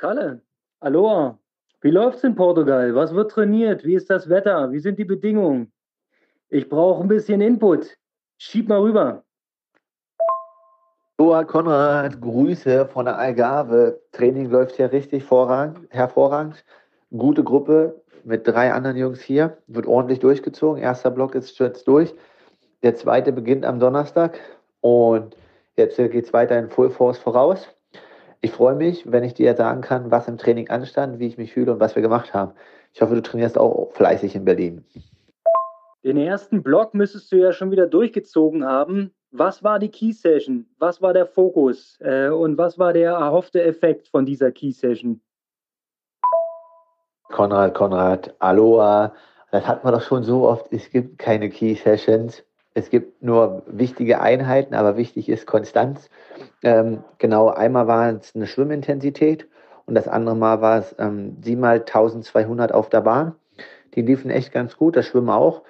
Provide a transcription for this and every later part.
Kalle, Aloha, wie läuft's in Portugal? Was wird trainiert? Wie ist das Wetter? Wie sind die Bedingungen? Ich brauche ein bisschen Input. Schieb mal rüber. Aloha Konrad, Grüße von der Algarve. Training läuft hier richtig hervorragend. Gute Gruppe mit 3 anderen Jungs hier. Wird ordentlich durchgezogen. Erster Block ist jetzt durch. Der zweite beginnt am Donnerstag. Und jetzt geht es weiter in Full Force voraus. Ich freue mich, wenn ich dir sagen kann, was im Training anstand, wie ich mich fühle und was wir gemacht haben. Ich hoffe, du trainierst auch fleißig in Berlin. Den ersten Block müsstest du ja schon wieder durchgezogen haben. Was war die Key Session? Was war der Fokus? Und was war der erhoffte Effekt von dieser Key Session? Konrad, Aloha. Das hat man doch schon so oft. Es gibt keine Key Sessions. Es gibt nur wichtige Einheiten, aber wichtig ist Konstanz. Genau, einmal war es eine Schwimmintensität und das andere Mal war es 7x1200 auf der Bahn. Die liefen echt ganz gut, das Schwimmen auch.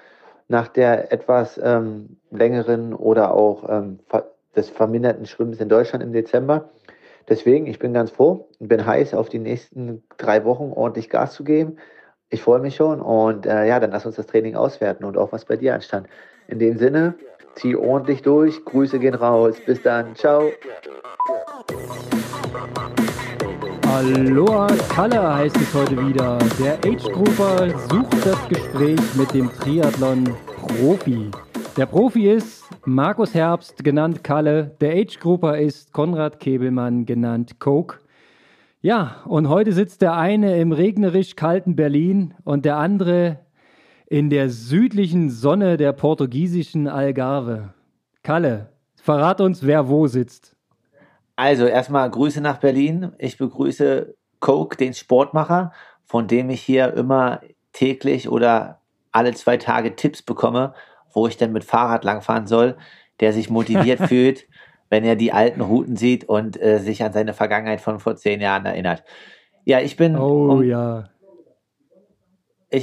Nach der etwas längeren oder auch des verminderten Schwimmens in Deutschland im Dezember. Deswegen, ich bin ganz froh und bin heiß, auf die nächsten 3 Wochen ordentlich Gas zu geben. Ich freue mich schon und dann lass uns das Training auswerten und auch was bei dir anstand. In dem Sinne, zieh ordentlich durch, Grüße gehen raus, bis dann, ciao. Aloha Kalle heißt es heute wieder. Der Age-Grouper sucht das Gespräch mit dem Triathlon-Profi. Der Profi ist Markus Herbst, genannt Kalle. Der Age-Grouper ist Konrad Kebelmann, genannt Coke. Ja, und heute sitzt der eine im regnerisch kalten Berlin und der andere in der südlichen Sonne der portugiesischen Algarve. Kalle, verrat uns, wer wo sitzt. Also erstmal Grüße nach Berlin. Ich begrüße Coke, den Sportmacher, von dem ich hier immer täglich oder alle 2 Tage Tipps bekomme, wo ich denn mit Fahrrad langfahren soll, der sich motiviert fühlt, wenn er die alten Routen sieht und sich an seine Vergangenheit von vor 10 Jahren erinnert. Ja, ich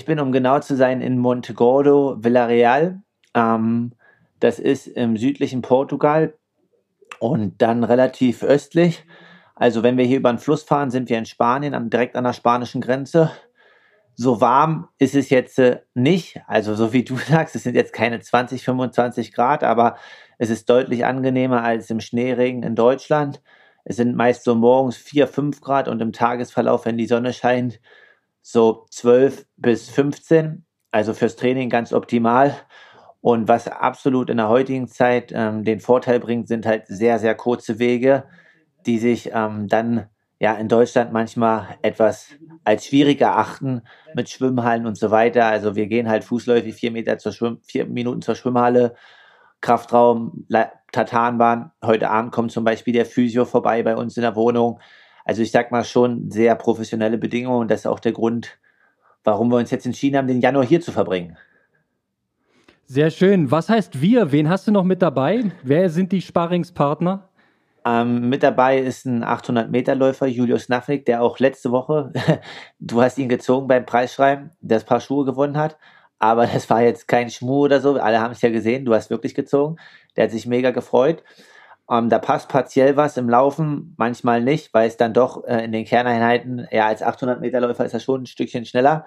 bin, um genau zu sein, in Monte Gordo Villarreal. Das ist im südlichen Portugal und dann relativ östlich. Also wenn wir hier über den Fluss fahren, sind wir in Spanien, direkt an der spanischen Grenze. So warm ist es jetzt nicht. Also so wie du sagst, es sind jetzt keine 20, 25 Grad, aber es ist deutlich angenehmer als im Schneeregen in Deutschland. Es sind meist so morgens 4, 5 Grad und im Tagesverlauf, wenn die Sonne scheint, so 12 bis 15. Also fürs Training ganz optimal. Und was absolut in der heutigen Zeit den Vorteil bringt, sind halt sehr, sehr kurze Wege, die sich dann ja in Deutschland manchmal etwas als schwierig erachten mit Schwimmhallen und so weiter. Also wir gehen halt fußläufig 4 Minuten zur Schwimmhalle, Kraftraum, Tartanbahn. Heute Abend kommt zum Beispiel der Physio vorbei bei uns in der Wohnung. Also ich sag mal schon sehr professionelle Bedingungen und das ist auch der Grund, warum wir uns jetzt entschieden haben, den Januar hier zu verbringen. Sehr schön. Was heißt wir? Wen hast du noch mit dabei? Wer sind die Sparringspartner? Mit dabei ist ein 800-Meter-Läufer, Julius Nafnik, der auch letzte Woche, du hast ihn gezogen beim Preisschreiben, das Paar Schuhe gewonnen hat. Aber das war jetzt kein Schmuh oder so. Alle haben es ja gesehen. Du hast wirklich gezogen. Der hat sich mega gefreut. Da passt partiell was im Laufen, manchmal nicht, weil es dann doch in den Kerneinheiten, ja, als 800-Meter-Läufer ist er schon ein Stückchen schneller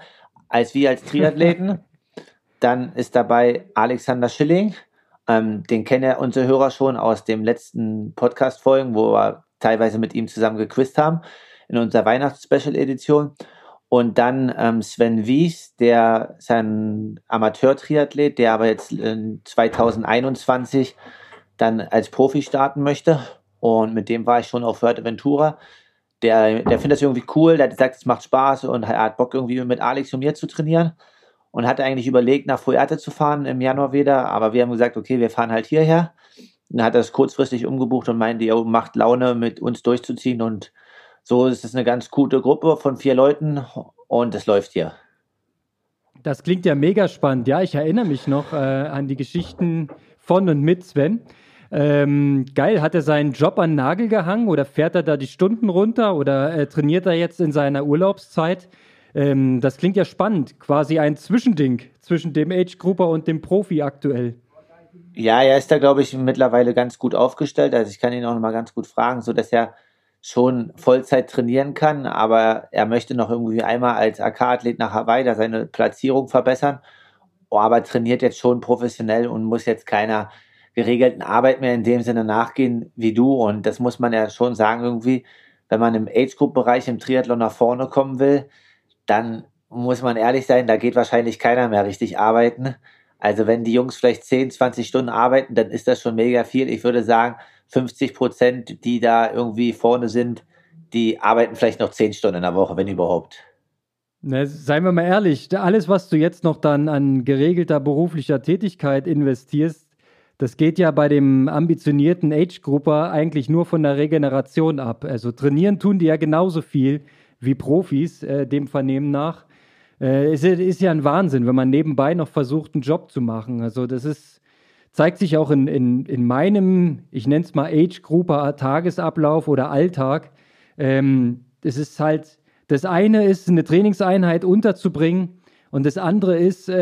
als wir als Triathleten. Dann ist dabei Alexander Schilling. Den kennen ja unsere Hörer schon aus den letzten Podcast-Folgen, wo wir teilweise mit ihm zusammen gequizt haben in unserer Weihnachts-Special-Edition. Und dann Sven Wies, der ist ein Amateur-Triathlet, der aber jetzt 2021 dann als Profi starten möchte. Und mit dem war ich schon auf Fuerteventura. Der findet das irgendwie cool, der hat gesagt, es macht Spaß und er hat Bock irgendwie mit Alex und mir zu trainieren. Und hatte eigentlich überlegt, nach Fuerte zu fahren im Januar wieder. Aber wir haben gesagt, okay, wir fahren halt hierher. Dann hat er das kurzfristig umgebucht und meinte, jo, macht Laune, mit uns durchzuziehen und so ist es eine ganz gute Gruppe von 4 Leuten und es läuft hier. Das klingt ja mega spannend. Ja, ich erinnere mich noch an die Geschichten von und mit Sven. Geil, hat er seinen Job an den Nagel gehangen oder fährt er da die Stunden runter oder trainiert er jetzt in seiner Urlaubszeit? Das klingt ja spannend, quasi ein Zwischending zwischen dem Age-Grouper und dem Profi aktuell. Ja, er ist da, glaube ich, mittlerweile ganz gut aufgestellt. Also ich kann ihn auch nochmal ganz gut fragen, sodass er schon Vollzeit trainieren kann, aber er möchte noch irgendwie einmal als AK-Athlet nach Hawaii da seine Platzierung verbessern, aber trainiert jetzt schon professionell und muss jetzt keiner geregelten Arbeit mehr in dem Sinne nachgehen wie du. Und das muss man ja schon sagen irgendwie, wenn man im Age-Group-Bereich im Triathlon nach vorne kommen will, dann muss man ehrlich sein, da geht wahrscheinlich keiner mehr richtig arbeiten. Also wenn die Jungs vielleicht 10, 20 Stunden arbeiten, dann ist das schon mega viel. Ich würde sagen, 50%, die da irgendwie vorne sind, die arbeiten vielleicht noch 10 Stunden in der Woche, wenn überhaupt. Na, seien wir mal ehrlich, alles, was du jetzt noch dann an geregelter beruflicher Tätigkeit investierst, das geht ja bei dem ambitionierten Age-Grupper eigentlich nur von der Regeneration ab. Also trainieren tun die ja genauso viel wie Profis, dem Vernehmen nach. Es ist ja ein Wahnsinn, wenn man nebenbei noch versucht, einen Job zu machen. Also das ist, zeigt sich auch in meinem, ich nenne es mal Age-Grupper-Tagesablauf oder Alltag. Es ist halt, das eine ist, eine Trainingseinheit unterzubringen und das andere ist,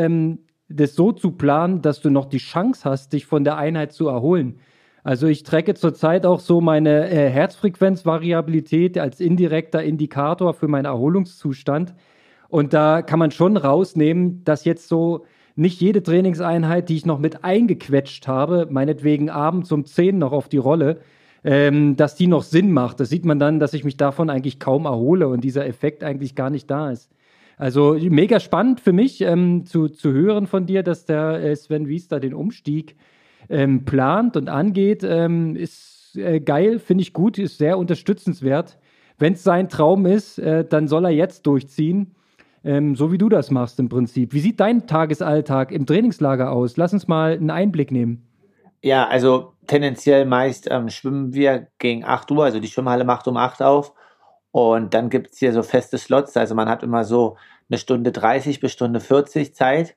das so zu planen, dass du noch die Chance hast, dich von der Einheit zu erholen. Also ich tracke zurzeit auch so meine Herzfrequenzvariabilität als indirekter Indikator für meinen Erholungszustand. Und da kann man schon rausnehmen, dass jetzt so nicht jede Trainingseinheit, die ich noch mit eingequetscht habe, meinetwegen abends um 10 noch auf die Rolle, dass die noch Sinn macht. Das sieht man dann, dass ich mich davon eigentlich kaum erhole und dieser Effekt eigentlich gar nicht da ist. Also mega spannend für mich zu hören von dir, dass der Sven Wies da den Umstieg plant und angeht. Ist geil, finde ich gut, ist sehr unterstützenswert. Wenn es sein Traum ist, dann soll er jetzt durchziehen, so wie du das machst im Prinzip. Wie sieht dein Tagesalltag im Trainingslager aus? Lass uns mal einen Einblick nehmen. Ja, also tendenziell meist schwimmen wir gegen 8 Uhr, also die Schwimmhalle macht um 8 Uhr auf. Und dann gibt es hier so feste Slots, also man hat immer so eine Stunde 30 bis Stunde 40 Zeit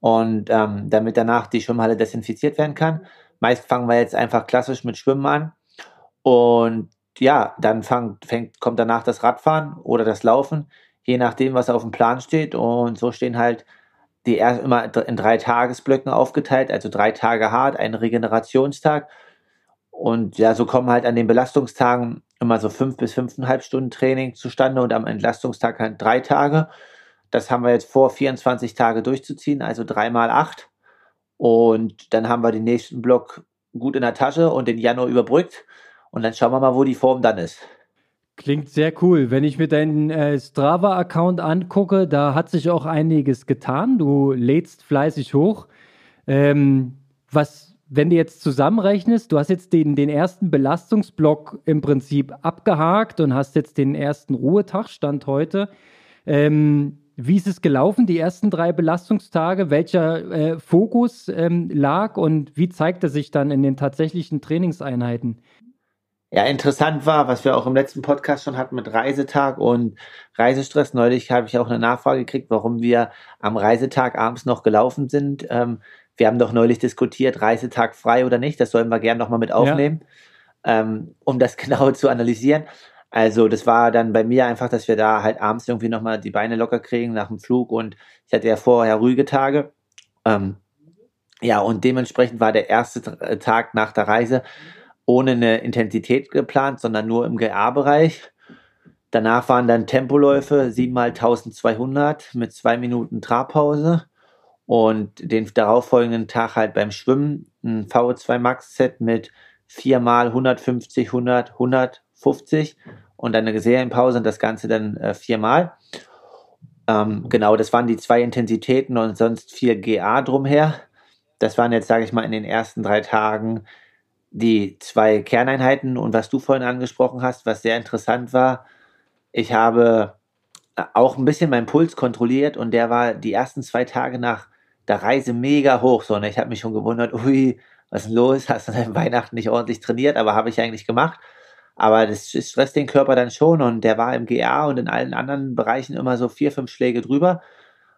und damit danach die Schwimmhalle desinfiziert werden kann. Meist fangen wir jetzt einfach klassisch mit Schwimmen an und ja, dann kommt danach das Radfahren oder das Laufen, je nachdem, was auf dem Plan steht, und so stehen halt die immer in 3 Tagesblöcken aufgeteilt, also 3 Tage hart, ein Regenerationstag. Und ja, so kommen halt an den Belastungstagen immer so 5 bis 5,5 Stunden Training zustande und am Entlastungstag halt 3 Tage. Das haben wir jetzt vor, 24 Tage durchzuziehen, also 3 mal 8. Und dann haben wir den nächsten Block gut in der Tasche und den Januar überbrückt. Und dann schauen wir mal, wo die Form dann ist. Klingt sehr cool. Wenn ich mir deinen Strava-Account angucke, da hat sich auch einiges getan. Du lädst fleißig hoch. Wenn du jetzt zusammenrechnest, du hast jetzt den ersten Belastungsblock im Prinzip abgehakt und hast jetzt den ersten Ruhetagstand heute. Wie ist es gelaufen, die ersten 3 Belastungstage? Welcher Fokus lag und wie zeigt er sich dann in den tatsächlichen Trainingseinheiten? Ja, interessant war, was wir auch im letzten Podcast schon hatten mit Reisetag und Reisestress. Neulich habe ich auch eine Nachfrage gekriegt, warum wir am Reisetag abends noch gelaufen sind. Wir haben doch neulich diskutiert, Reisetag frei oder nicht. Das sollen wir gerne nochmal mit aufnehmen, ja. Um das genau zu analysieren. Also das war dann bei mir einfach, dass wir da halt abends irgendwie nochmal die Beine locker kriegen nach dem Flug. Und ich hatte ja vorher ruhige Tage. Ja, und dementsprechend war der erste Tag nach der Reise ohne eine Intensität geplant, sondern nur im GA-Bereich. Danach waren dann Tempoläufe, 7x1200 mit 2 Minuten Trabpause. Und den darauffolgenden Tag halt beim Schwimmen ein VO2 Max Set mit 4x150, 100, 150 und dann eine Serienpause und das Ganze dann 4 Mal. Genau, das waren die 2 Intensitäten und sonst viel GA drumher. Das waren jetzt, sage ich mal, in den ersten 3 Tagen die 2 Kerneinheiten. Und was du vorhin angesprochen hast, was sehr interessant war, ich habe auch ein bisschen meinen Puls kontrolliert und der war die ersten 2 Tage nach der Reise mega hoch, so, ne? Ich habe mich schon gewundert, ui, was ist denn los? Hast du an Weihnachten nicht ordentlich trainiert? Aber habe ich eigentlich gemacht. Aber das stresst den Körper dann schon und der war im GA und in allen anderen Bereichen immer so 4, 5 Schläge drüber.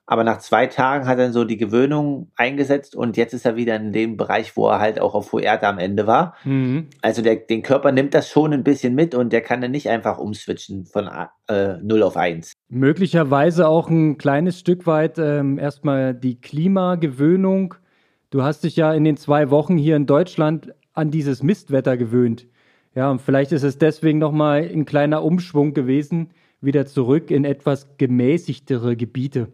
Aber nach 2 Tagen hat dann so die Gewöhnung eingesetzt und jetzt ist er wieder in dem Bereich, wo er halt auch auf Fuerte am Ende war. Mhm. Also den Körper nimmt das schon ein bisschen mit und der kann dann nicht einfach umswitchen von 0 auf 1. Möglicherweise auch ein kleines Stück weit erstmal die Klimagewöhnung. Du hast dich ja in den 2 Wochen hier in Deutschland an dieses Mistwetter gewöhnt. Ja, und vielleicht ist es deswegen nochmal ein kleiner Umschwung gewesen, wieder zurück in etwas gemäßigtere Gebiete.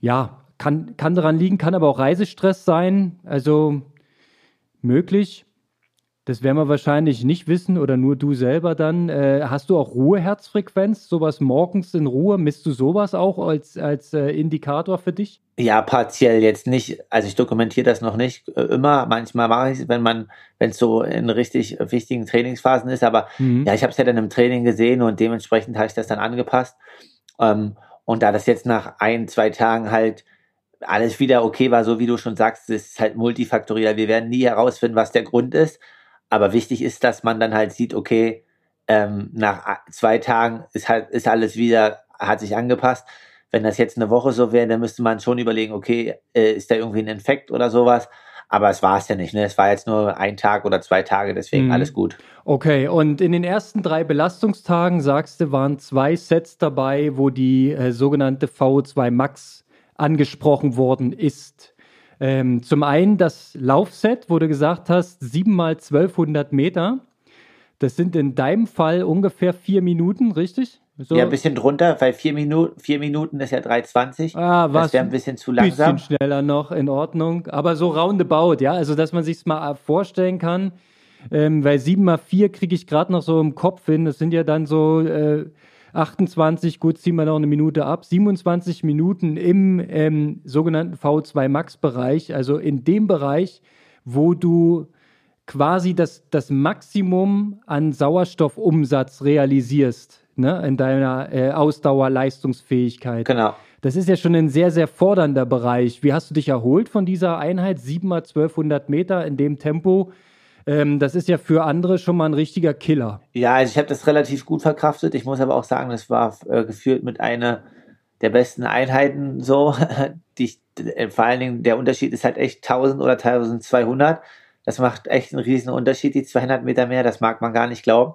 Ja, kann daran liegen, kann aber auch Reisestress sein, also möglich. Das werden wir wahrscheinlich nicht wissen oder nur du selber dann. Hast du auch Ruheherzfrequenz, sowas morgens in Ruhe? Misst du sowas auch als Indikator für dich? Ja, partiell jetzt nicht. Also ich dokumentiere das noch nicht immer. Manchmal mache ich es, wenn es so in richtig wichtigen Trainingsphasen ist. Aber ja, ich habe es ja dann im Training gesehen und dementsprechend habe ich das dann angepasst. Und da das jetzt nach 1-2 Tagen halt alles wieder okay war, so wie du schon sagst, ist halt multifaktoriell. Wir werden nie herausfinden, was der Grund ist. Aber wichtig ist, dass man dann halt sieht, okay, nach 2 Tagen ist alles wieder, hat sich angepasst. Wenn das jetzt eine Woche so wäre, dann müsste man schon überlegen, okay, ist da irgendwie ein Infekt oder sowas? Aber es war es ja nicht, ne? Es war jetzt nur ein Tag oder 2 Tage, deswegen alles gut. Okay, und in den ersten 3 Belastungstagen, sagst du, waren 2 Sets dabei, wo die sogenannte VO2 Max angesprochen worden ist. Zum einen das Laufset, wo du gesagt hast, 7 mal 1200 Meter. Das sind in deinem Fall ungefähr 4 Minuten, richtig? So. Ja, ein bisschen drunter, weil 4 Minuten ist ja 3,20. Ah, was? Das wäre ein bisschen zu langsam. Ein bisschen schneller noch, in Ordnung. Aber so roundabout, ja, also dass man sich es mal vorstellen kann. Weil 7 mal 4 kriege ich gerade noch so im Kopf hin. Das sind ja dann so 28, gut, ziehen wir noch eine Minute ab, 27 Minuten im sogenannten VO2 Max-Bereich, also in dem Bereich, wo du quasi das Maximum an Sauerstoffumsatz realisierst, ne, in deiner Ausdauerleistungsfähigkeit. Genau. Das ist ja schon ein sehr, sehr fordernder Bereich. Wie hast du dich erholt von dieser Einheit? 7 mal 1200 Meter in dem Tempo. Das ist ja für andere schon mal ein richtiger Killer. Ja, also ich habe das relativ gut verkraftet. Ich muss aber auch sagen, das war gefühlt mit einer der besten Einheiten so. Vor allen Dingen der Unterschied ist halt echt 1000 oder 1200. Das macht echt einen riesen Unterschied, die 200 Meter mehr. Das mag man gar nicht glauben.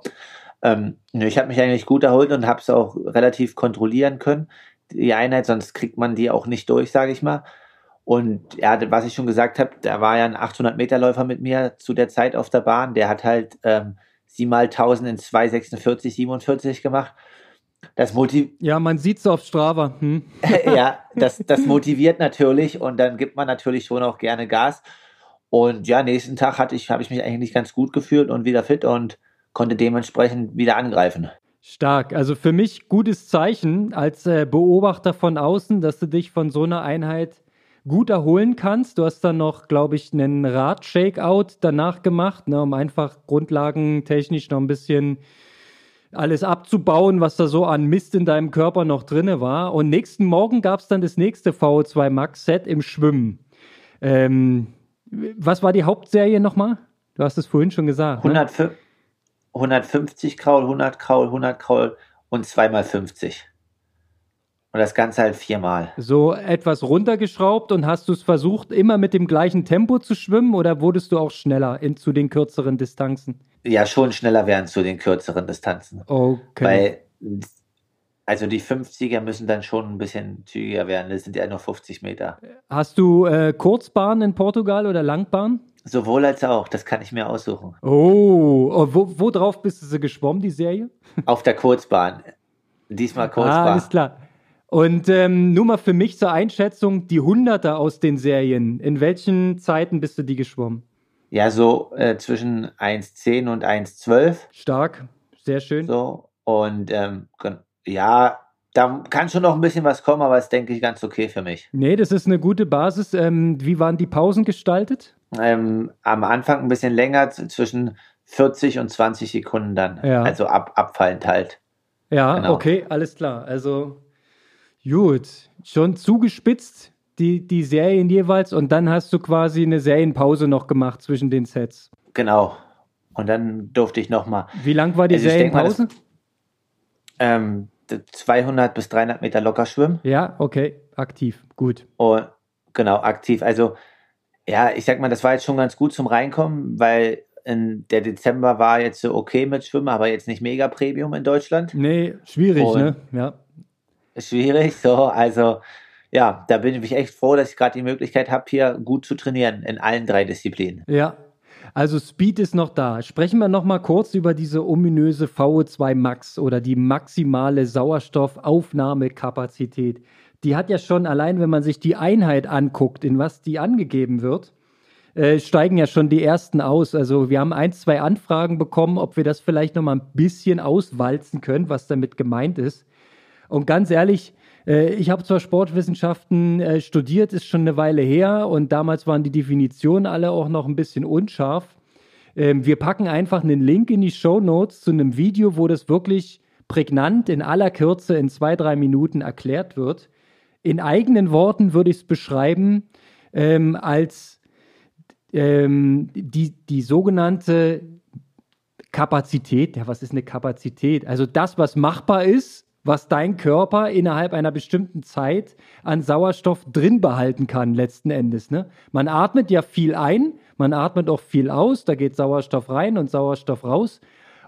Ich habe mich eigentlich gut erholt und habe es auch relativ kontrollieren können. Die Einheit, sonst kriegt man die auch nicht durch, sage ich mal. Und ja, was ich schon gesagt habe, da war ja ein 800-Meter-Läufer mit mir zu der Zeit auf der Bahn. Der hat halt 7 mal 1000 in 2,46, 47 gemacht. Ja, man sieht es auf Strava. Ja, das motiviert natürlich und dann gibt man natürlich schon auch gerne Gas. Und ja, nächsten Tag habe ich mich eigentlich ganz gut gefühlt und wieder fit und konnte dementsprechend wieder angreifen. Stark. Also für mich gutes Zeichen als Beobachter von außen, dass du dich von so einer Einheit gut erholen kannst. Du hast dann noch, glaube ich, einen Rad-Shakeout danach gemacht, ne, um einfach grundlagentechnisch noch ein bisschen alles abzubauen, was da so an Mist in deinem Körper noch drin war. Und nächsten Morgen gab es dann das nächste VO2 Max-Set im Schwimmen. Was war die Hauptserie nochmal? Du hast es vorhin schon gesagt. 150 Kraul, 100 Kraul, 100 Kraul und 2x50. Und das Ganze halt 4-mal. So etwas runtergeschraubt, und hast du es versucht, immer mit dem gleichen Tempo zu schwimmen, oder wurdest du auch schneller zu den kürzeren Distanzen? Ja, schon schneller werden zu den kürzeren Distanzen. Okay. Weil, also die 50er müssen dann schon ein bisschen zügiger werden, das sind ja nur 50 Meter. Hast du Kurzbahn in Portugal oder Langbahn? Sowohl als auch, das kann ich mir aussuchen. Oh, wo drauf bist du so geschwommen, die Serie? Auf der Kurzbahn, diesmal Kurzbahn. Ah, alles klar. Und nur mal für mich zur Einschätzung, die 100er aus den Serien, in welchen Zeiten bist du die geschwommen? Ja, so zwischen 1,10 und 1,12. Stark, sehr schön. So, und ja, da kann schon noch ein bisschen was kommen, aber das denke ich ganz okay für mich. Nee, das ist eine gute Basis. Wie waren die Pausen gestaltet? Am Anfang ein bisschen länger, zwischen 40 und 20 Sekunden dann. Ja. Also abfallend halt. Ja, genau. Okay, alles klar. Also gut, schon zugespitzt, die Serien jeweils, und dann hast du quasi eine Serienpause noch gemacht zwischen den Sets. Genau, und dann durfte ich nochmal. Wie lang war die Serienpause? Ich denke mal, 200 bis 300 Meter locker schwimmen. Ja, okay, aktiv, gut. Und, genau, aktiv, also ja, ich sag mal, das war jetzt schon ganz gut zum Reinkommen, weil der Dezember war jetzt so okay mit Schwimmen, aber jetzt nicht mega Premium in Deutschland. Nee, schwierig, und, ne, ja. Schwierig, so, also ja, da bin ich echt froh, dass ich gerade die Möglichkeit habe, hier gut zu trainieren in allen 3 Disziplinen. Ja, Also Speed ist noch da. Sprechen wir noch mal kurz über diese ominöse VO2 Max oder die maximale Sauerstoffaufnahmekapazität. Die hat ja schon, allein wenn man sich die Einheit anguckt, in was die angegeben wird, steigen ja schon die ersten aus. Also wir haben 1, 2 Anfragen bekommen, ob wir das vielleicht noch mal ein bisschen auswalzen können, was damit gemeint ist. Und ganz ehrlich, ich habe zwar Sportwissenschaften studiert, ist schon eine Weile her, und damals waren die Definitionen alle auch noch ein bisschen unscharf. Wir packen einfach einen Link in die Shownotes zu einem Video, wo das wirklich prägnant in aller Kürze in 2-3 Minuten erklärt wird. In eigenen Worten würde ich es beschreiben als die sogenannte Kapazität. Ja, was ist eine Kapazität? Also das, was machbar ist, was dein Körper innerhalb einer bestimmten Zeit an Sauerstoff drin behalten kann, letzten Endes. Ne? Man atmet ja viel ein, man atmet auch viel aus, da geht Sauerstoff rein und Sauerstoff raus.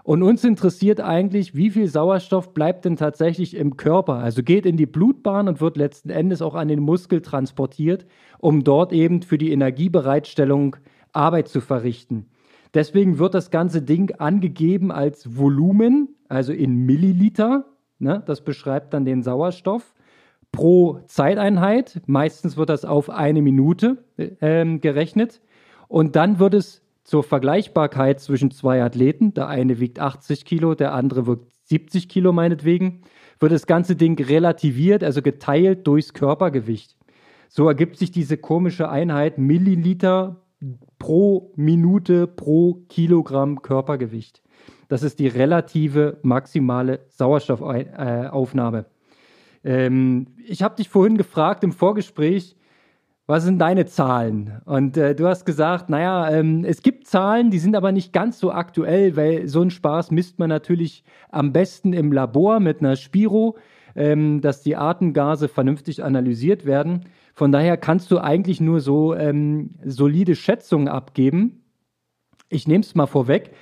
Und uns interessiert eigentlich, wie viel Sauerstoff bleibt denn tatsächlich im Körper? Also geht in die Blutbahn und wird letzten Endes auch an den Muskel transportiert, um dort eben für die Energiebereitstellung Arbeit zu verrichten. Deswegen wird das ganze Ding angegeben als Volumen, also in Milliliter. Das beschreibt dann den Sauerstoff pro Zeiteinheit. Meistens wird das auf 1 Minute gerechnet. Und dann wird es zur Vergleichbarkeit zwischen 2 Athleten, der eine wiegt 80 Kilo, der andere wiegt 70 Kilo meinetwegen, wird das ganze Ding relativiert, also geteilt durchs Körpergewicht. So ergibt sich diese komische Einheit Milliliter pro Minute pro Kilogramm Körpergewicht. Das ist die relative maximale Sauerstoffaufnahme. Ich habe dich vorhin gefragt im Vorgespräch, was sind deine Zahlen? Und du hast gesagt, naja, es gibt Zahlen, die sind aber nicht ganz so aktuell, weil so einen Spaß misst man natürlich am besten im Labor mit einer Spiro, dass die Atemgase vernünftig analysiert werden. Von daher kannst du eigentlich nur so solide Schätzungen abgeben. Ich nehme es mal vorweg.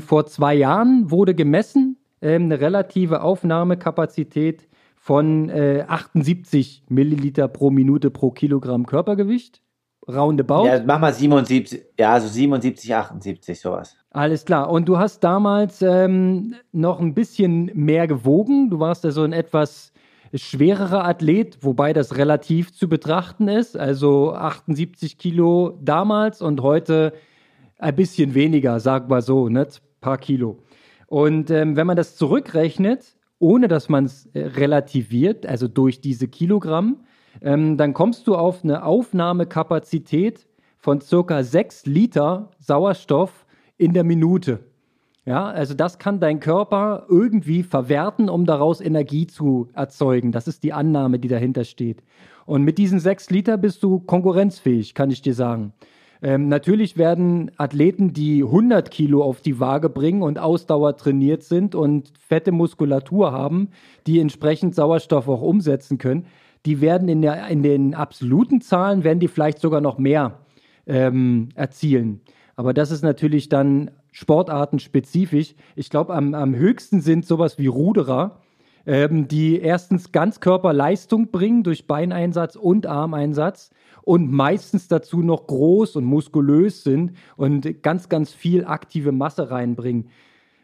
Vor 2 Jahren wurde gemessen eine relative Aufnahmekapazität von 78 Milliliter pro Minute pro Kilogramm Körpergewicht. Roundabout. Ja, mach mal 77, ja, so 77, 78, sowas. Alles klar. Und du hast damals noch ein bisschen mehr gewogen. Du warst also ein etwas schwererer Athlet, wobei das relativ zu betrachten ist. Also 78 Kilo damals und heute ein bisschen weniger, sag mal so, ne? Ein paar Kilo. Und wenn man das zurückrechnet, ohne dass man es relativiert, also durch diese Kilogramm, dann kommst du auf eine Aufnahmekapazität von ca. 6 Liter Sauerstoff in der Minute. Ja, also das kann dein Körper irgendwie verwerten, um daraus Energie zu erzeugen. Das ist die Annahme, die dahinter steht. Und mit diesen 6 Liter bist du konkurrenzfähig, kann ich dir sagen. Natürlich werden Athleten, die 100 Kilo auf die Waage bringen und Ausdauer trainiert sind und fette Muskulatur haben, die entsprechend Sauerstoff auch umsetzen können, die werden in den absoluten Zahlen, werden die vielleicht sogar noch mehr erzielen. Aber das ist natürlich dann sportartenspezifisch. Ich glaube, am höchsten sind sowas wie Ruderer, die erstens Ganzkörperleistung bringen durch Beineinsatz und Armeinsatz und meistens dazu noch groß und muskulös sind und ganz, ganz viel aktive Masse reinbringen.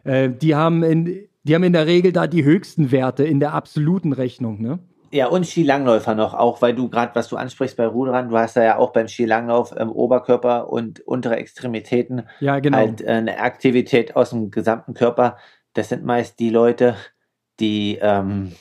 Die haben in der Regel da die höchsten Werte in der absoluten Rechnung, ne? Ja, und Skilangläufer noch, auch weil du gerade, was du ansprichst bei Ruderern, du hast da ja auch beim Skilanglauf Oberkörper und untere Extremitäten, ja, genau, halt eine Aktivität aus dem gesamten Körper. Das sind meist die Leute, die eine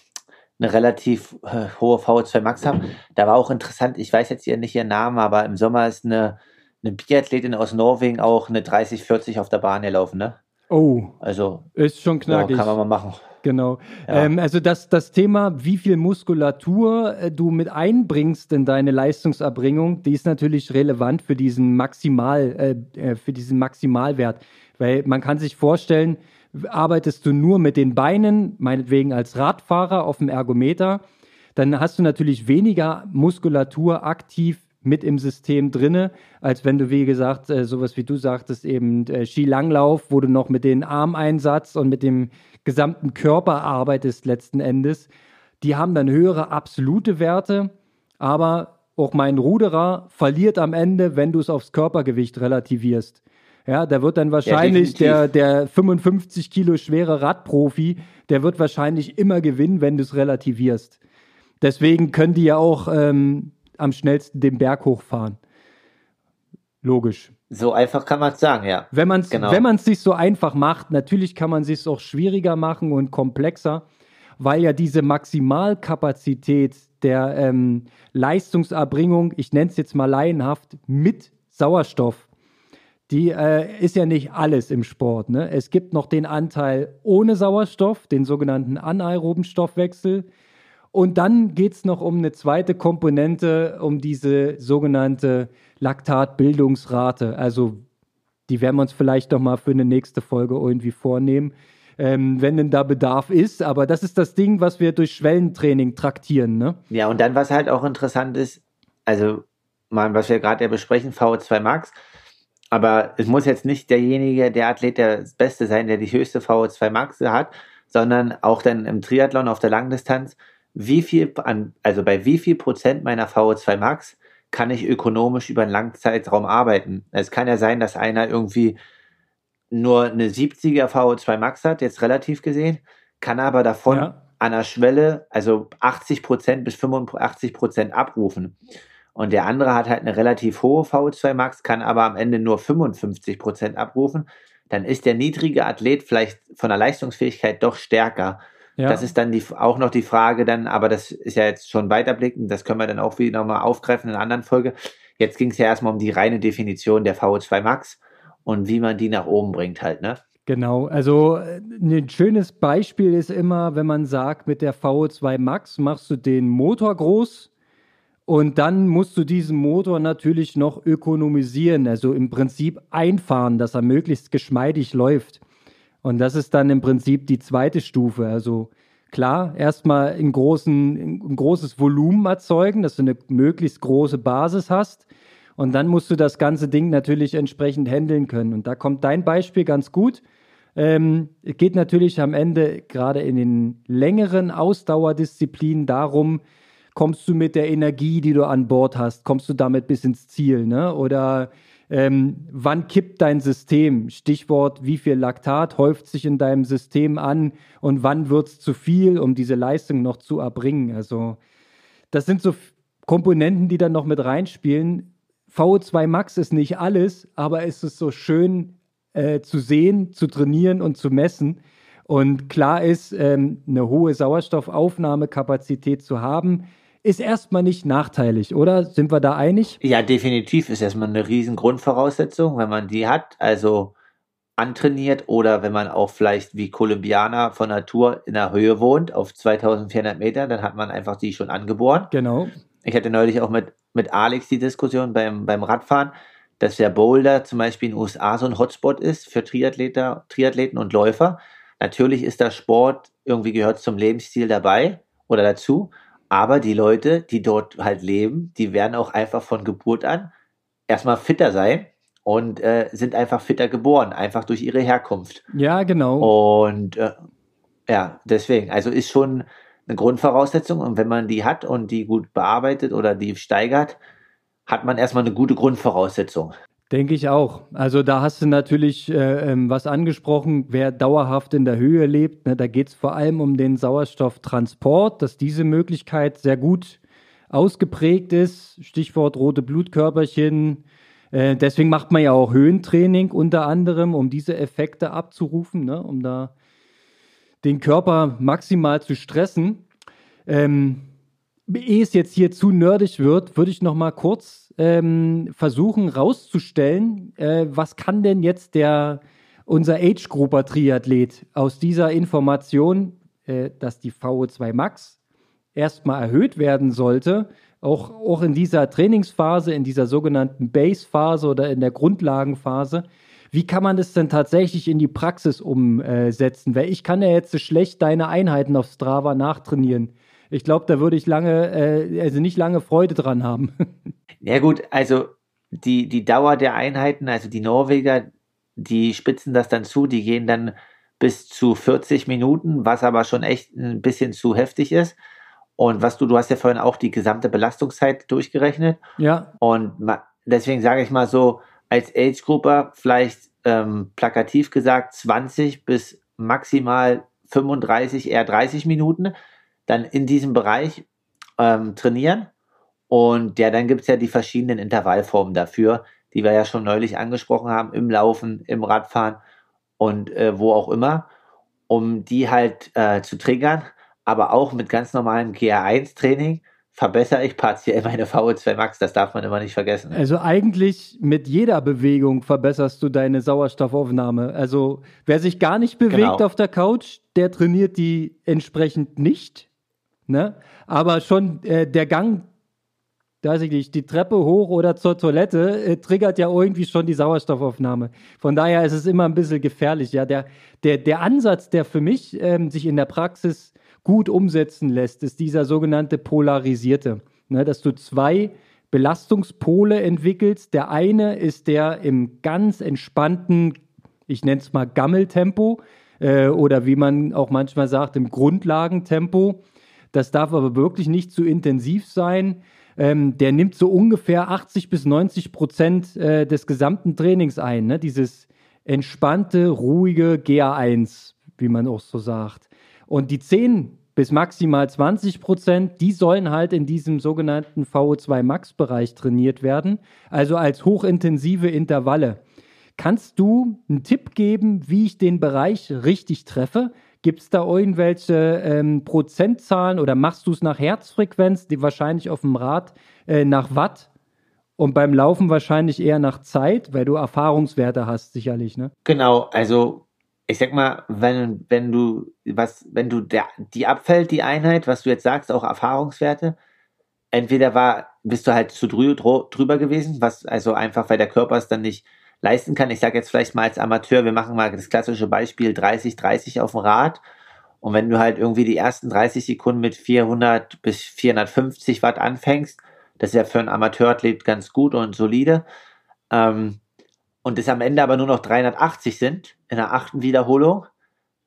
relativ hohe VO2 Max haben. Da war auch interessant, ich weiß jetzt hier nicht ihren Namen, aber im Sommer ist eine Biathletin aus Norwegen auch eine 30-40 auf der Bahn gelaufen, ne? Oh, also ist schon knackig. Ja, kann man mal machen. Genau. Ja. Also das Thema, wie viel Muskulatur du mit einbringst in deine Leistungserbringung, die ist natürlich relevant für diesen Maximalwert. Weil man kann sich vorstellen, arbeitest du nur mit den Beinen, meinetwegen als Radfahrer auf dem Ergometer, dann hast du natürlich weniger Muskulatur aktiv mit im System drin, als wenn du, wie gesagt, sowas wie du sagtest, eben Skilanglauf, wo du noch mit dem Armeinsatz und mit dem gesamten Körper arbeitest letzten Endes. Die haben dann höhere absolute Werte, aber auch mein Ruderer verliert am Ende, wenn du es aufs Körpergewicht relativierst. Ja, da wird dann wahrscheinlich der 55 Kilo schwere Radprofi, der wird wahrscheinlich immer gewinnen, wenn du es relativierst. Deswegen können die ja auch am schnellsten den Berg hochfahren. Logisch. So einfach kann man es sagen, ja. Wenn man es sich so einfach macht, natürlich kann man es sich auch schwieriger machen und komplexer, weil ja diese Maximalkapazität der Leistungserbringung, ich nenne es jetzt mal laienhaft, mit Sauerstoff, die ist ja nicht alles im Sport. Ne? Es gibt noch den Anteil ohne Sauerstoff, den sogenannten anaeroben Stoffwechsel. Und dann geht es noch um eine zweite Komponente, um diese sogenannte Laktatbildungsrate. Also die werden wir uns vielleicht noch mal für eine nächste Folge irgendwie vornehmen, wenn denn da Bedarf ist. Aber das ist das Ding, was wir durch Schwellentraining traktieren. Ne? Ja, und dann, was halt auch interessant ist, also was wir gerade ja besprechen, VO2 Max. Aber es muss jetzt nicht derjenige, der Athlet, der Beste sein, der die höchste VO2 Max hat, sondern auch dann im Triathlon auf der Langdistanz, bei wie viel Prozent meiner VO2 Max kann ich ökonomisch über einen langen Zeitraum arbeiten? Es kann ja sein, dass einer irgendwie nur eine 70er VO2 Max hat, jetzt relativ gesehen, kann aber davon an der Schwelle, also 80% bis 85% abrufen. Und der andere hat halt eine relativ hohe VO2 Max, kann aber am Ende nur 55% abrufen. Dann ist der niedrige Athlet vielleicht von der Leistungsfähigkeit doch stärker. Ja. Das ist dann auch noch die Frage dann, aber das ist ja jetzt schon weiterblickend, das können wir dann auch wieder nochmal aufgreifen in einer anderen Folge. Jetzt ging es ja erstmal um die reine Definition der VO2 Max und wie man die nach oben bringt halt, ne? Genau, also ein schönes Beispiel ist immer, wenn man sagt, mit der VO2 Max machst du den Motor groß und dann musst du diesen Motor natürlich noch ökonomisieren, also im Prinzip einfahren, dass er möglichst geschmeidig läuft. Und das ist dann im Prinzip die zweite Stufe. Also klar, erstmal ein großes Volumen erzeugen, dass du eine möglichst große Basis hast. Und dann musst du das ganze Ding natürlich entsprechend handeln können. Und da kommt dein Beispiel ganz gut. Geht natürlich am Ende gerade in den längeren Ausdauerdisziplinen darum, kommst du mit der Energie, die du an Bord hast, kommst du damit bis ins Ziel, ne? Oder wann kippt dein System? Stichwort, wie viel Laktat häuft sich in deinem System an und wann wird es zu viel, um diese Leistung noch zu erbringen? Also das sind so Komponenten, die dann noch mit reinspielen. VO2 Max ist nicht alles, aber es ist so schön zu sehen, zu trainieren und zu messen. Und klar ist, eine hohe Sauerstoffaufnahmekapazität zu haben, ist erstmal nicht nachteilig, oder? Sind wir da einig? Ja, definitiv ist erstmal eine riesen Grundvoraussetzung, wenn man die hat, also antrainiert oder wenn man auch vielleicht wie Kolumbianer von Natur in der Höhe wohnt, auf 2400 Metern, dann hat man einfach die schon angeboren. Genau. Ich hatte neulich auch mit Alex die Diskussion beim Radfahren, dass der Boulder zum Beispiel in den USA so ein Hotspot ist für Triathleten und Läufer. Natürlich ist der Sport, irgendwie gehört zum Lebensstil dabei oder dazu. Aber die Leute, die dort halt leben, die werden auch einfach von Geburt an erstmal fitter sein und sind einfach fitter geboren, einfach durch ihre Herkunft. Ja, genau. Und deswegen, also ist schon eine Grundvoraussetzung und wenn man die hat und die gut bearbeitet oder die steigert, hat man erstmal eine gute Grundvoraussetzung. Denke ich auch. Also da hast du natürlich was angesprochen, wer dauerhaft in der Höhe lebt. Ne, da geht es vor allem um den Sauerstofftransport, dass diese Möglichkeit sehr gut ausgeprägt ist. Stichwort rote Blutkörperchen. Deswegen macht man ja auch Höhentraining unter anderem, um diese Effekte abzurufen, ne, um da den Körper maximal zu stressen. Ehe es jetzt hier zu nerdig wird, würde ich noch mal kurz versuchen rauszustellen, was kann denn jetzt unser Age-Grupper-Triathlet aus dieser Information, dass die VO2 Max erstmal erhöht werden sollte, auch in dieser Trainingsphase, in dieser sogenannten Base-Phase oder in der Grundlagenphase, wie kann man das denn tatsächlich in die Praxis umsetzen? Weil ich kann ja jetzt so schlecht deine Einheiten auf Strava nachtrainieren. Ich glaube, da würde ich nicht lange Freude dran haben. Ja gut, also die Dauer der Einheiten, also die Norweger, die spitzen das dann zu, die gehen dann bis zu 40 Minuten, was aber schon echt ein bisschen zu heftig ist. Und was du hast ja vorhin auch die gesamte Belastungszeit durchgerechnet. Ja. Und deswegen sage ich mal so, als Age-Grupper vielleicht plakativ gesagt 20 bis maximal 35, eher 30 Minuten dann in diesem Bereich trainieren. Und ja, dann gibt es ja die verschiedenen Intervallformen dafür, die wir ja schon neulich angesprochen haben, im Laufen, im Radfahren und wo auch immer, um die halt zu triggern. Aber auch mit ganz normalem GA1-Training verbessere ich partiell meine VO2 Max. Das darf man immer nicht vergessen. Also eigentlich mit jeder Bewegung verbesserst du deine Sauerstoffaufnahme. Also wer sich gar nicht bewegt auf der Couch, der trainiert die entsprechend nicht. Ne? Aber schon der Gang, weiß ich nicht, die Treppe hoch oder zur Toilette triggert ja irgendwie schon die Sauerstoffaufnahme. Von daher ist es immer ein bisschen gefährlich. Ja, der Ansatz, der für mich sich in der Praxis gut umsetzen lässt, ist dieser sogenannte polarisierte. Ne, dass du zwei Belastungspole entwickelst. Der eine ist der im ganz entspannten, ich nenne es mal Gammeltempo oder wie man auch manchmal sagt, im Grundlagentempo. Das darf aber wirklich nicht zu intensiv sein. Der nimmt so ungefähr 80-90% des gesamten Trainings ein. Ne? Dieses entspannte, ruhige GA1, wie man auch so sagt. Und die 10 bis maximal 20%, die sollen halt in diesem sogenannten VO2-Max-Bereich trainiert werden, also als hochintensive Intervalle. Kannst du einen Tipp geben, wie ich den Bereich richtig treffe? Gibt es da irgendwelche Prozentzahlen oder machst du es nach Herzfrequenz, die wahrscheinlich auf dem Rad nach Watt und beim Laufen wahrscheinlich eher nach Zeit, weil du Erfahrungswerte hast sicherlich, ne? Genau, also ich sag mal, wenn du die abfällt, die Einheit, was du jetzt sagst, auch Erfahrungswerte, entweder bist du halt zu drüber gewesen, was also einfach, weil der Körper es dann nicht leisten kann. Ich sage jetzt vielleicht mal als Amateur, wir machen mal das klassische Beispiel 30-30 auf dem Rad, und wenn du halt irgendwie die ersten 30 Sekunden mit 400 bis 450 Watt anfängst, das ist ja für einen Amateurathlet ganz gut und solide, und es am Ende aber nur noch 380 sind, in der 8. Wiederholung,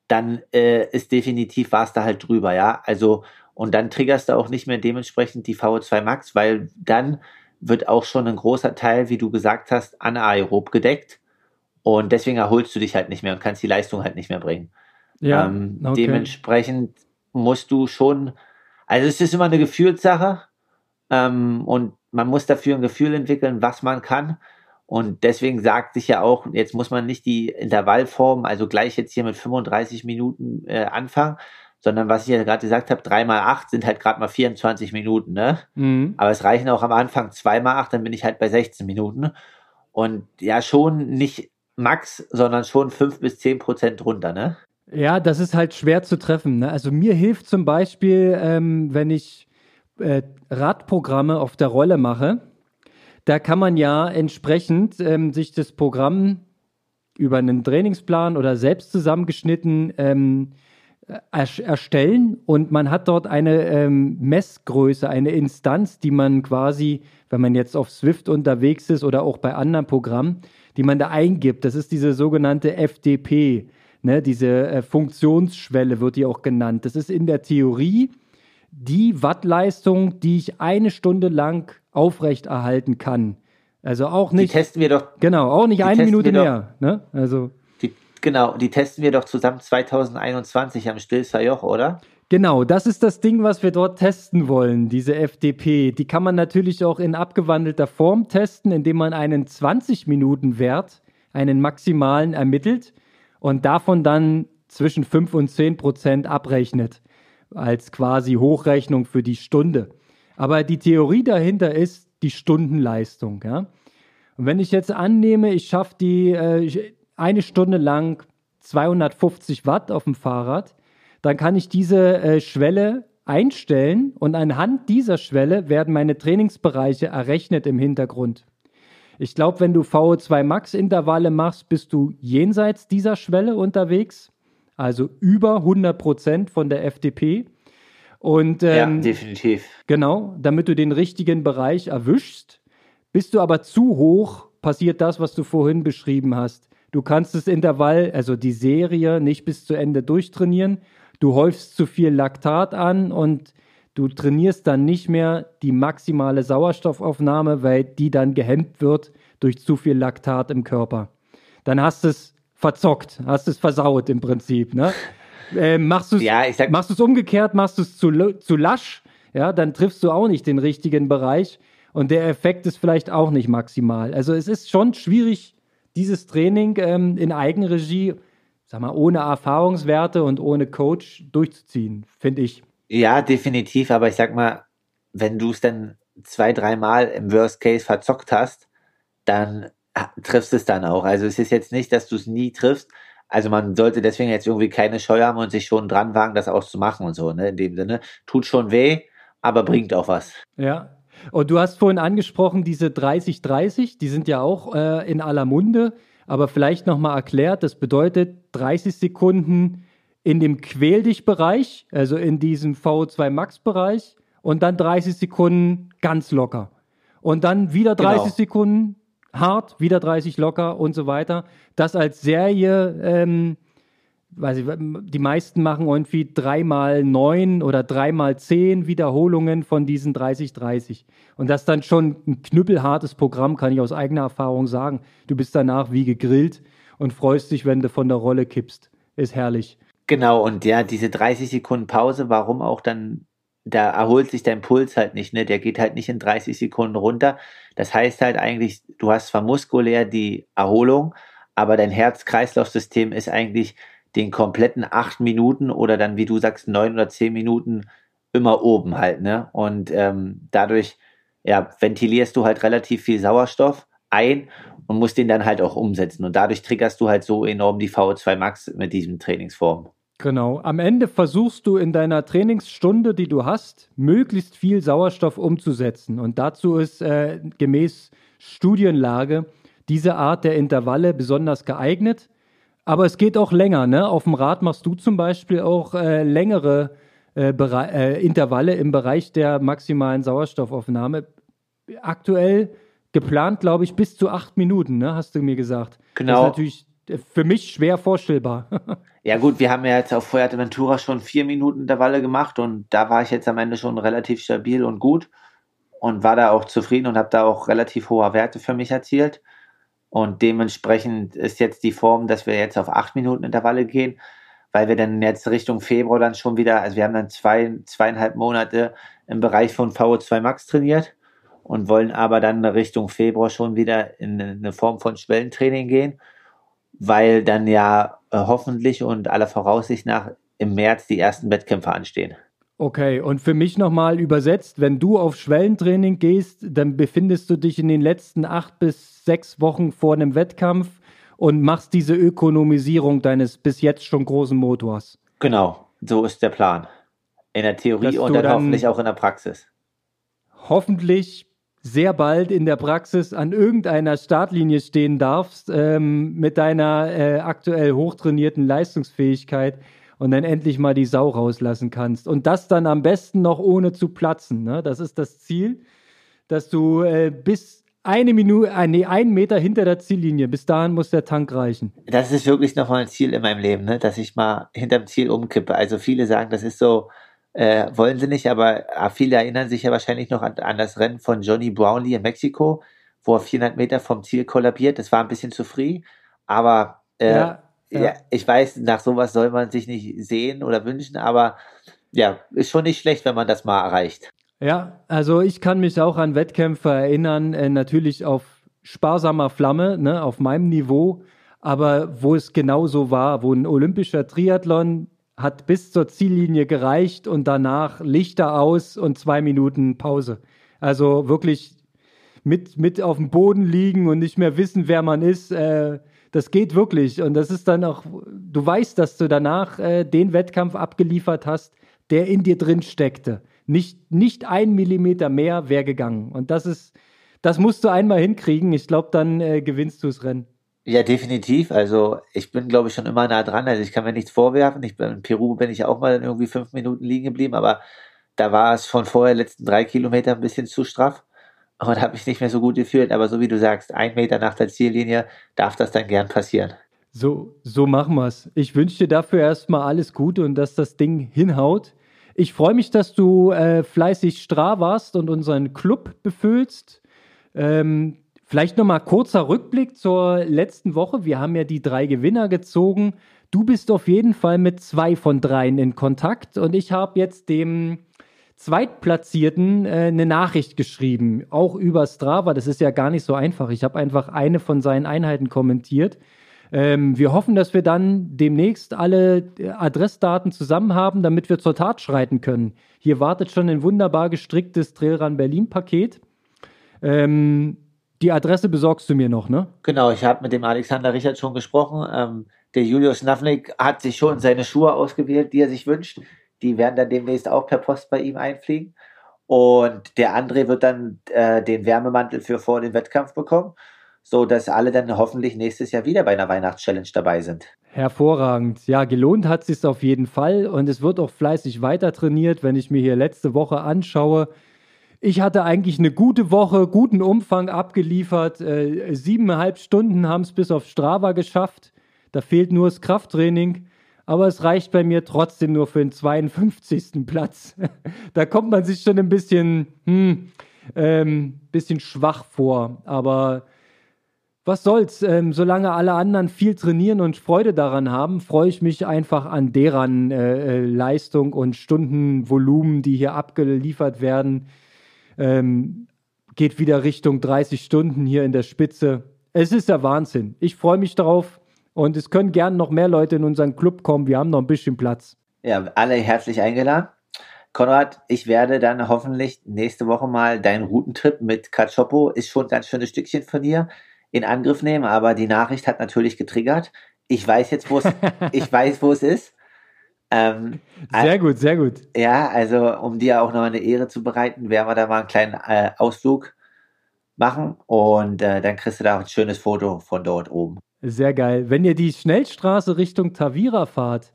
dann ist definitiv, warst du halt drüber, ja, also, und dann triggerst du auch nicht mehr dementsprechend die VO2 Max, weil dann wird auch schon ein großer Teil, wie du gesagt hast, anaerob gedeckt, und deswegen erholst du dich halt nicht mehr und kannst die Leistung halt nicht mehr bringen. Ja, okay. Demenprechend musst du schon, also es ist immer eine Gefühlssache, und man muss dafür ein Gefühl entwickeln, was man kann. Und deswegen sagt sich ja auch, jetzt muss man nicht die Intervallform, also gleich jetzt hier mit 35 Minuten anfangen, sondern was ich ja gerade gesagt habe, 3x8 sind halt gerade mal 24 Minuten. Ne? Mhm. Aber es reichen auch am Anfang 2x8, dann bin ich halt bei 16 Minuten. Und ja, schon nicht Max, sondern schon 5-10% runter. Ne? Ja, das ist halt schwer zu treffen. Ne? Also mir hilft zum Beispiel, wenn ich Radprogramme auf der Rolle mache, da kann man ja entsprechend sich das Programm über einen Trainingsplan oder selbst zusammengeschnitten erstellen, und man hat dort eine Messgröße, eine Instanz, die man quasi, wenn man jetzt auf Swift unterwegs ist oder auch bei anderen Programmen, die man da eingibt. Das ist diese sogenannte FTP, ne? Diese Funktionsschwelle wird die auch genannt. Das ist in der Theorie die Wattleistung, die ich eine Stunde lang aufrechterhalten kann. Also auch nicht. Die testen wir doch. Genau, auch nicht eine Minute mehr. Ne? Also. Die testen wir doch zusammen 2021 am Stilfser Joch, oder? Genau, das ist das Ding, was wir dort testen wollen, diese FTP. Die kann man natürlich auch in abgewandelter Form testen, indem man einen 20-Minuten-Wert, einen maximalen, ermittelt und davon dann zwischen 5-10% abrechnet, als quasi Hochrechnung für die Stunde. Aber die Theorie dahinter ist die Stundenleistung. Ja? Und wenn ich jetzt annehme, ich schaffe die eine Stunde lang 250 Watt auf dem Fahrrad, dann kann ich diese Schwelle einstellen, und anhand dieser Schwelle werden meine Trainingsbereiche errechnet im Hintergrund. Ich glaube, wenn du VO2 Max Intervalle machst, bist du jenseits dieser Schwelle unterwegs, also über 100% von der FTP. Und, ja, definitiv. Genau, damit du den richtigen Bereich erwischst. Bist du aber zu hoch, passiert das, was du vorhin beschrieben hast. Du kannst das Intervall, also die Serie, nicht bis zu Ende durchtrainieren. Du häufst zu viel Laktat an und du trainierst dann nicht mehr die maximale Sauerstoffaufnahme, weil die dann gehemmt wird durch zu viel Laktat im Körper. dann hast du es verzockt, hast es versaut im Prinzip. Ne? Machst du es umgekehrt, machst du es zu lasch, ja, dann triffst du auch nicht den richtigen Bereich und der Effekt ist vielleicht auch nicht maximal. Also es ist schon schwierig, dieses Training in Eigenregie, sag mal, ohne Erfahrungswerte und ohne Coach durchzuziehen, finde ich. Ja, definitiv, aber ich sag mal, wenn du es dann 2-3 Mal im Worst Case verzockt hast, dann triffst du es dann auch. Also es ist jetzt nicht, dass du es nie triffst. Also man sollte deswegen jetzt irgendwie keine Scheu haben und sich schon dran wagen, das auch zu machen und so. Ne? In dem Sinne, tut schon weh, aber bringt auch was. Ja, und du hast vorhin angesprochen, diese 30-30, die sind ja auch in aller Munde, aber vielleicht nochmal erklärt, das bedeutet 30 Sekunden in dem Quäl-Dich-Bereich, also in diesem VO2 Max-Bereich und dann 30 Sekunden ganz locker. Und dann wieder 30 Sekunden hart, wieder 30 locker und so weiter. Das als Serie, weiß ich, die meisten machen irgendwie 3x9 oder 3x10 Wiederholungen von diesen 30-30. Und das ist dann schon ein knüppelhartes Programm, kann ich aus eigener Erfahrung sagen. Du bist danach wie gegrillt und freust dich, wenn du von der Rolle kippst. Ist herrlich. Genau, und ja, diese 30 Sekunden Pause, warum auch dann, da erholt sich dein Puls halt nicht, ne? Der geht halt nicht in 30 Sekunden runter. Das heißt halt eigentlich, du hast zwar muskulär die Erholung, aber dein Herz-Kreislauf-System ist eigentlich den kompletten 8 Minuten oder dann, wie du sagst, 9 oder 10 Minuten immer oben halt, ne? Und dadurch, ja, ventilierst du halt relativ viel Sauerstoff ein und musst den dann halt auch umsetzen. Und dadurch triggerst du halt so enorm die VO2 Max mit diesem Trainingsform. Genau. Am Ende versuchst du in deiner Trainingsstunde, die du hast, möglichst viel Sauerstoff umzusetzen. Und dazu ist gemäß Studienlage diese Art der Intervalle besonders geeignet. Aber es geht auch länger, ne? Auf dem Rad machst du zum Beispiel auch längere Intervalle im Bereich der maximalen Sauerstoffaufnahme. Aktuell geplant, glaube ich, bis zu 8 Minuten, ne? Hast du mir gesagt. Genau. Das ist natürlich für mich schwer vorstellbar. Ja gut, wir haben ja jetzt auf Fuerteventura schon 4 Minuten Intervalle gemacht und da war ich jetzt am Ende schon relativ stabil und gut und war da auch zufrieden und habe da auch relativ hohe Werte für mich erzielt und dementsprechend ist jetzt die Form, dass wir jetzt auf 8 Minuten Intervalle gehen, weil wir dann jetzt Richtung Februar dann schon wieder, also wir haben dann 2,5 Monate im Bereich von VO2 Max trainiert und wollen aber dann Richtung Februar schon wieder in eine Form von Schwellentraining gehen, weil dann ja hoffentlich und aller Voraussicht nach im März die ersten Wettkämpfe anstehen. Okay, und für mich nochmal übersetzt, wenn du auf Schwellentraining gehst, dann befindest du dich in den letzten 8 bis 6 Wochen vor einem Wettkampf und machst diese Ökonomisierung deines bis jetzt schon großen Motors. Genau, so ist der Plan. In der Theorie und dann hoffentlich auch in der Praxis. Hoffentlich sehr bald in der Praxis an irgendeiner Startlinie stehen darfst, mit deiner aktuell hochtrainierten Leistungsfähigkeit und dann endlich mal die Sau rauslassen kannst. Und das dann am besten noch ohne zu platzen. Ne? Das ist das Ziel, dass du bis 1 Meter hinter der Ziellinie, bis dahin muss der Tank reichen. Das ist wirklich nochmal ein Ziel in meinem Leben, ne? Dass ich mal hinterm Ziel umkippe. Also viele sagen, das ist so, wollen sie nicht, aber viele erinnern sich ja wahrscheinlich noch an das Rennen von Johnny Brownlee in Mexiko, wo er 400 Meter vom Ziel kollabiert. Das war ein bisschen zu früh, aber ja, ich weiß, nach sowas soll man sich nicht sehen oder wünschen, aber ja, ist schon nicht schlecht, wenn man das mal erreicht. Ja, also ich kann mich auch an Wettkämpfe erinnern, natürlich auf sparsamer Flamme, ne, auf meinem Niveau, aber wo es genauso war, wo ein olympischer Triathlon hat bis zur Ziellinie gereicht und danach Lichter aus und 2 Minuten Pause. Also wirklich mit auf dem Boden liegen und nicht mehr wissen, wer man ist, das geht wirklich. Und das ist dann auch, du weißt, dass du danach den Wettkampf abgeliefert hast, der in dir drin steckte. Nicht 1 Millimeter mehr wäre gegangen. Und das musst du einmal hinkriegen. Ich glaube, dann gewinnst du das Rennen. Ja, definitiv. Also ich bin, glaube ich, schon immer nah dran. Also ich kann mir nichts vorwerfen. In Peru bin ich auch mal dann irgendwie 5 Minuten liegen geblieben, aber da war es von vorher letzten 3 Kilometer ein bisschen zu straff und habe mich nicht mehr so gut gefühlt. Aber so wie du sagst, 1 Meter nach der Ziellinie darf das dann gern passieren. So machen wir es. Ich wünsche dir dafür erstmal alles Gute und dass das Ding hinhaut. Ich freue mich, dass du fleißig Strava warst und unseren Club befüllst. Vielleicht nochmal kurzer Rückblick zur letzten Woche. Wir haben ja die 3 Gewinner gezogen. Du bist auf jeden Fall mit 2 von 3 in Kontakt und ich habe jetzt dem Zweitplatzierten eine Nachricht geschrieben, auch über Strava. Das ist ja gar nicht so einfach. Ich habe einfach eine von seinen Einheiten kommentiert. Wir hoffen, dass wir dann demnächst alle Adressdaten zusammen haben, damit wir zur Tat schreiten können. Hier wartet schon ein wunderbar gestricktes Trailrun Berlin-Paket. Die Adresse besorgst du mir noch, ne? Genau, ich habe mit dem Alexander Richard schon gesprochen. Der Julius Nafnik hat sich schon seine Schuhe ausgewählt, die er sich wünscht. Die werden dann demnächst auch per Post bei ihm einfliegen. Und der André wird dann den Wärmemantel für vor den Wettkampf bekommen, so dass alle dann hoffentlich nächstes Jahr wieder bei einer Weihnachtschallenge dabei sind. Hervorragend. Ja, gelohnt hat es sich auf jeden Fall. Und es wird auch fleißig weiter trainiert, wenn ich mir hier letzte Woche anschaue. Ich hatte eigentlich eine gute Woche, guten Umfang abgeliefert. 7,5 Stunden haben es bis auf Strava geschafft. Da fehlt nur das Krafttraining. Aber es reicht bei mir trotzdem nur für den 52. Platz. Da kommt man sich schon ein bisschen, bisschen schwach vor. Aber was soll's? Solange alle anderen viel trainieren und Freude daran haben, freue ich mich einfach an deren Leistung und Stundenvolumen, die hier abgeliefert werden. Geht wieder Richtung 30 Stunden hier in der Spitze. Es ist der Wahnsinn. Ich freue mich drauf und es können gern noch mehr Leute in unseren Club kommen. Wir haben noch ein bisschen Platz. Ja, alle herzlich eingeladen. Konrad, ich werde dann hoffentlich nächste Woche mal deinen Routentrip mit Cachopo, ist schon ein ganz schönes Stückchen von dir, in Angriff nehmen, aber die Nachricht hat natürlich getriggert. Ich weiß jetzt, wo es ist. Sehr gut. Ja, also um dir auch noch eine Ehre zu bereiten, werden wir da mal einen kleinen Ausflug machen und dann kriegst du da auch ein schönes Foto von dort oben. Sehr geil. Wenn ihr die Schnellstraße Richtung Tavira fahrt,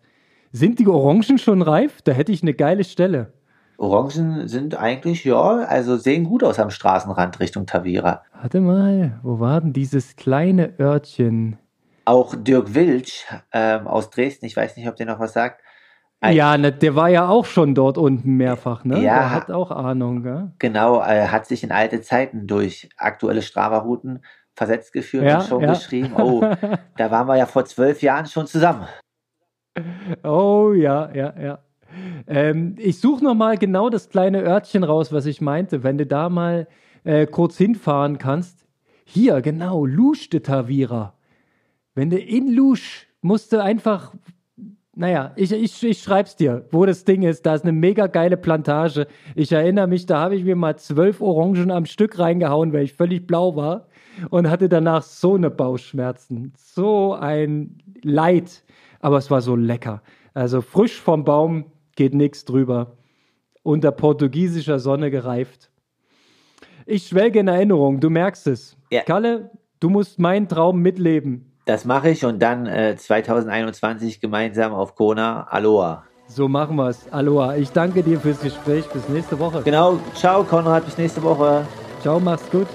sind die Orangen schon reif? Da hätte ich eine geile Stelle. Orangen sind eigentlich, ja, also sehen gut aus am Straßenrand Richtung Tavira. Warte mal, wo war denn dieses kleine Örtchen? Auch Dirk Wiltsch aus Dresden, ich weiß nicht, ob der noch was sagt. Ja, der war ja auch schon dort unten mehrfach, ne? Ja, der hat auch Ahnung, gell? Genau, hat sich in alte Zeiten durch aktuelle Strava-Routen versetzt gefühlt und schon geschrieben, oh, da waren wir ja vor 12 Jahren schon zusammen. Oh, ja. Ich suche nochmal genau das kleine Örtchen raus, was ich meinte, wenn du da mal kurz hinfahren kannst. Hier, genau, Lusch de Tavira. Wenn du in Lusch musst du einfach... Naja, ich schreib's dir, wo das Ding ist. Da ist eine mega geile Plantage. Ich erinnere mich, da habe ich mir mal 12 Orangen am Stück reingehauen, weil ich völlig blau war und hatte danach so eine Bauchschmerzen. So ein Leid. Aber es war so lecker. Also frisch vom Baum geht nichts drüber. Unter portugiesischer Sonne gereift. Ich schwelge in Erinnerung, du merkst es. Ja. Kalle, du musst meinen Traum mitleben. Das mache ich und dann 2021 gemeinsam auf Kona. Aloha. So machen wir es. Aloha. Ich danke dir fürs Gespräch. Bis nächste Woche. Genau. Ciao, Konrad. Bis nächste Woche. Ciao, mach's gut.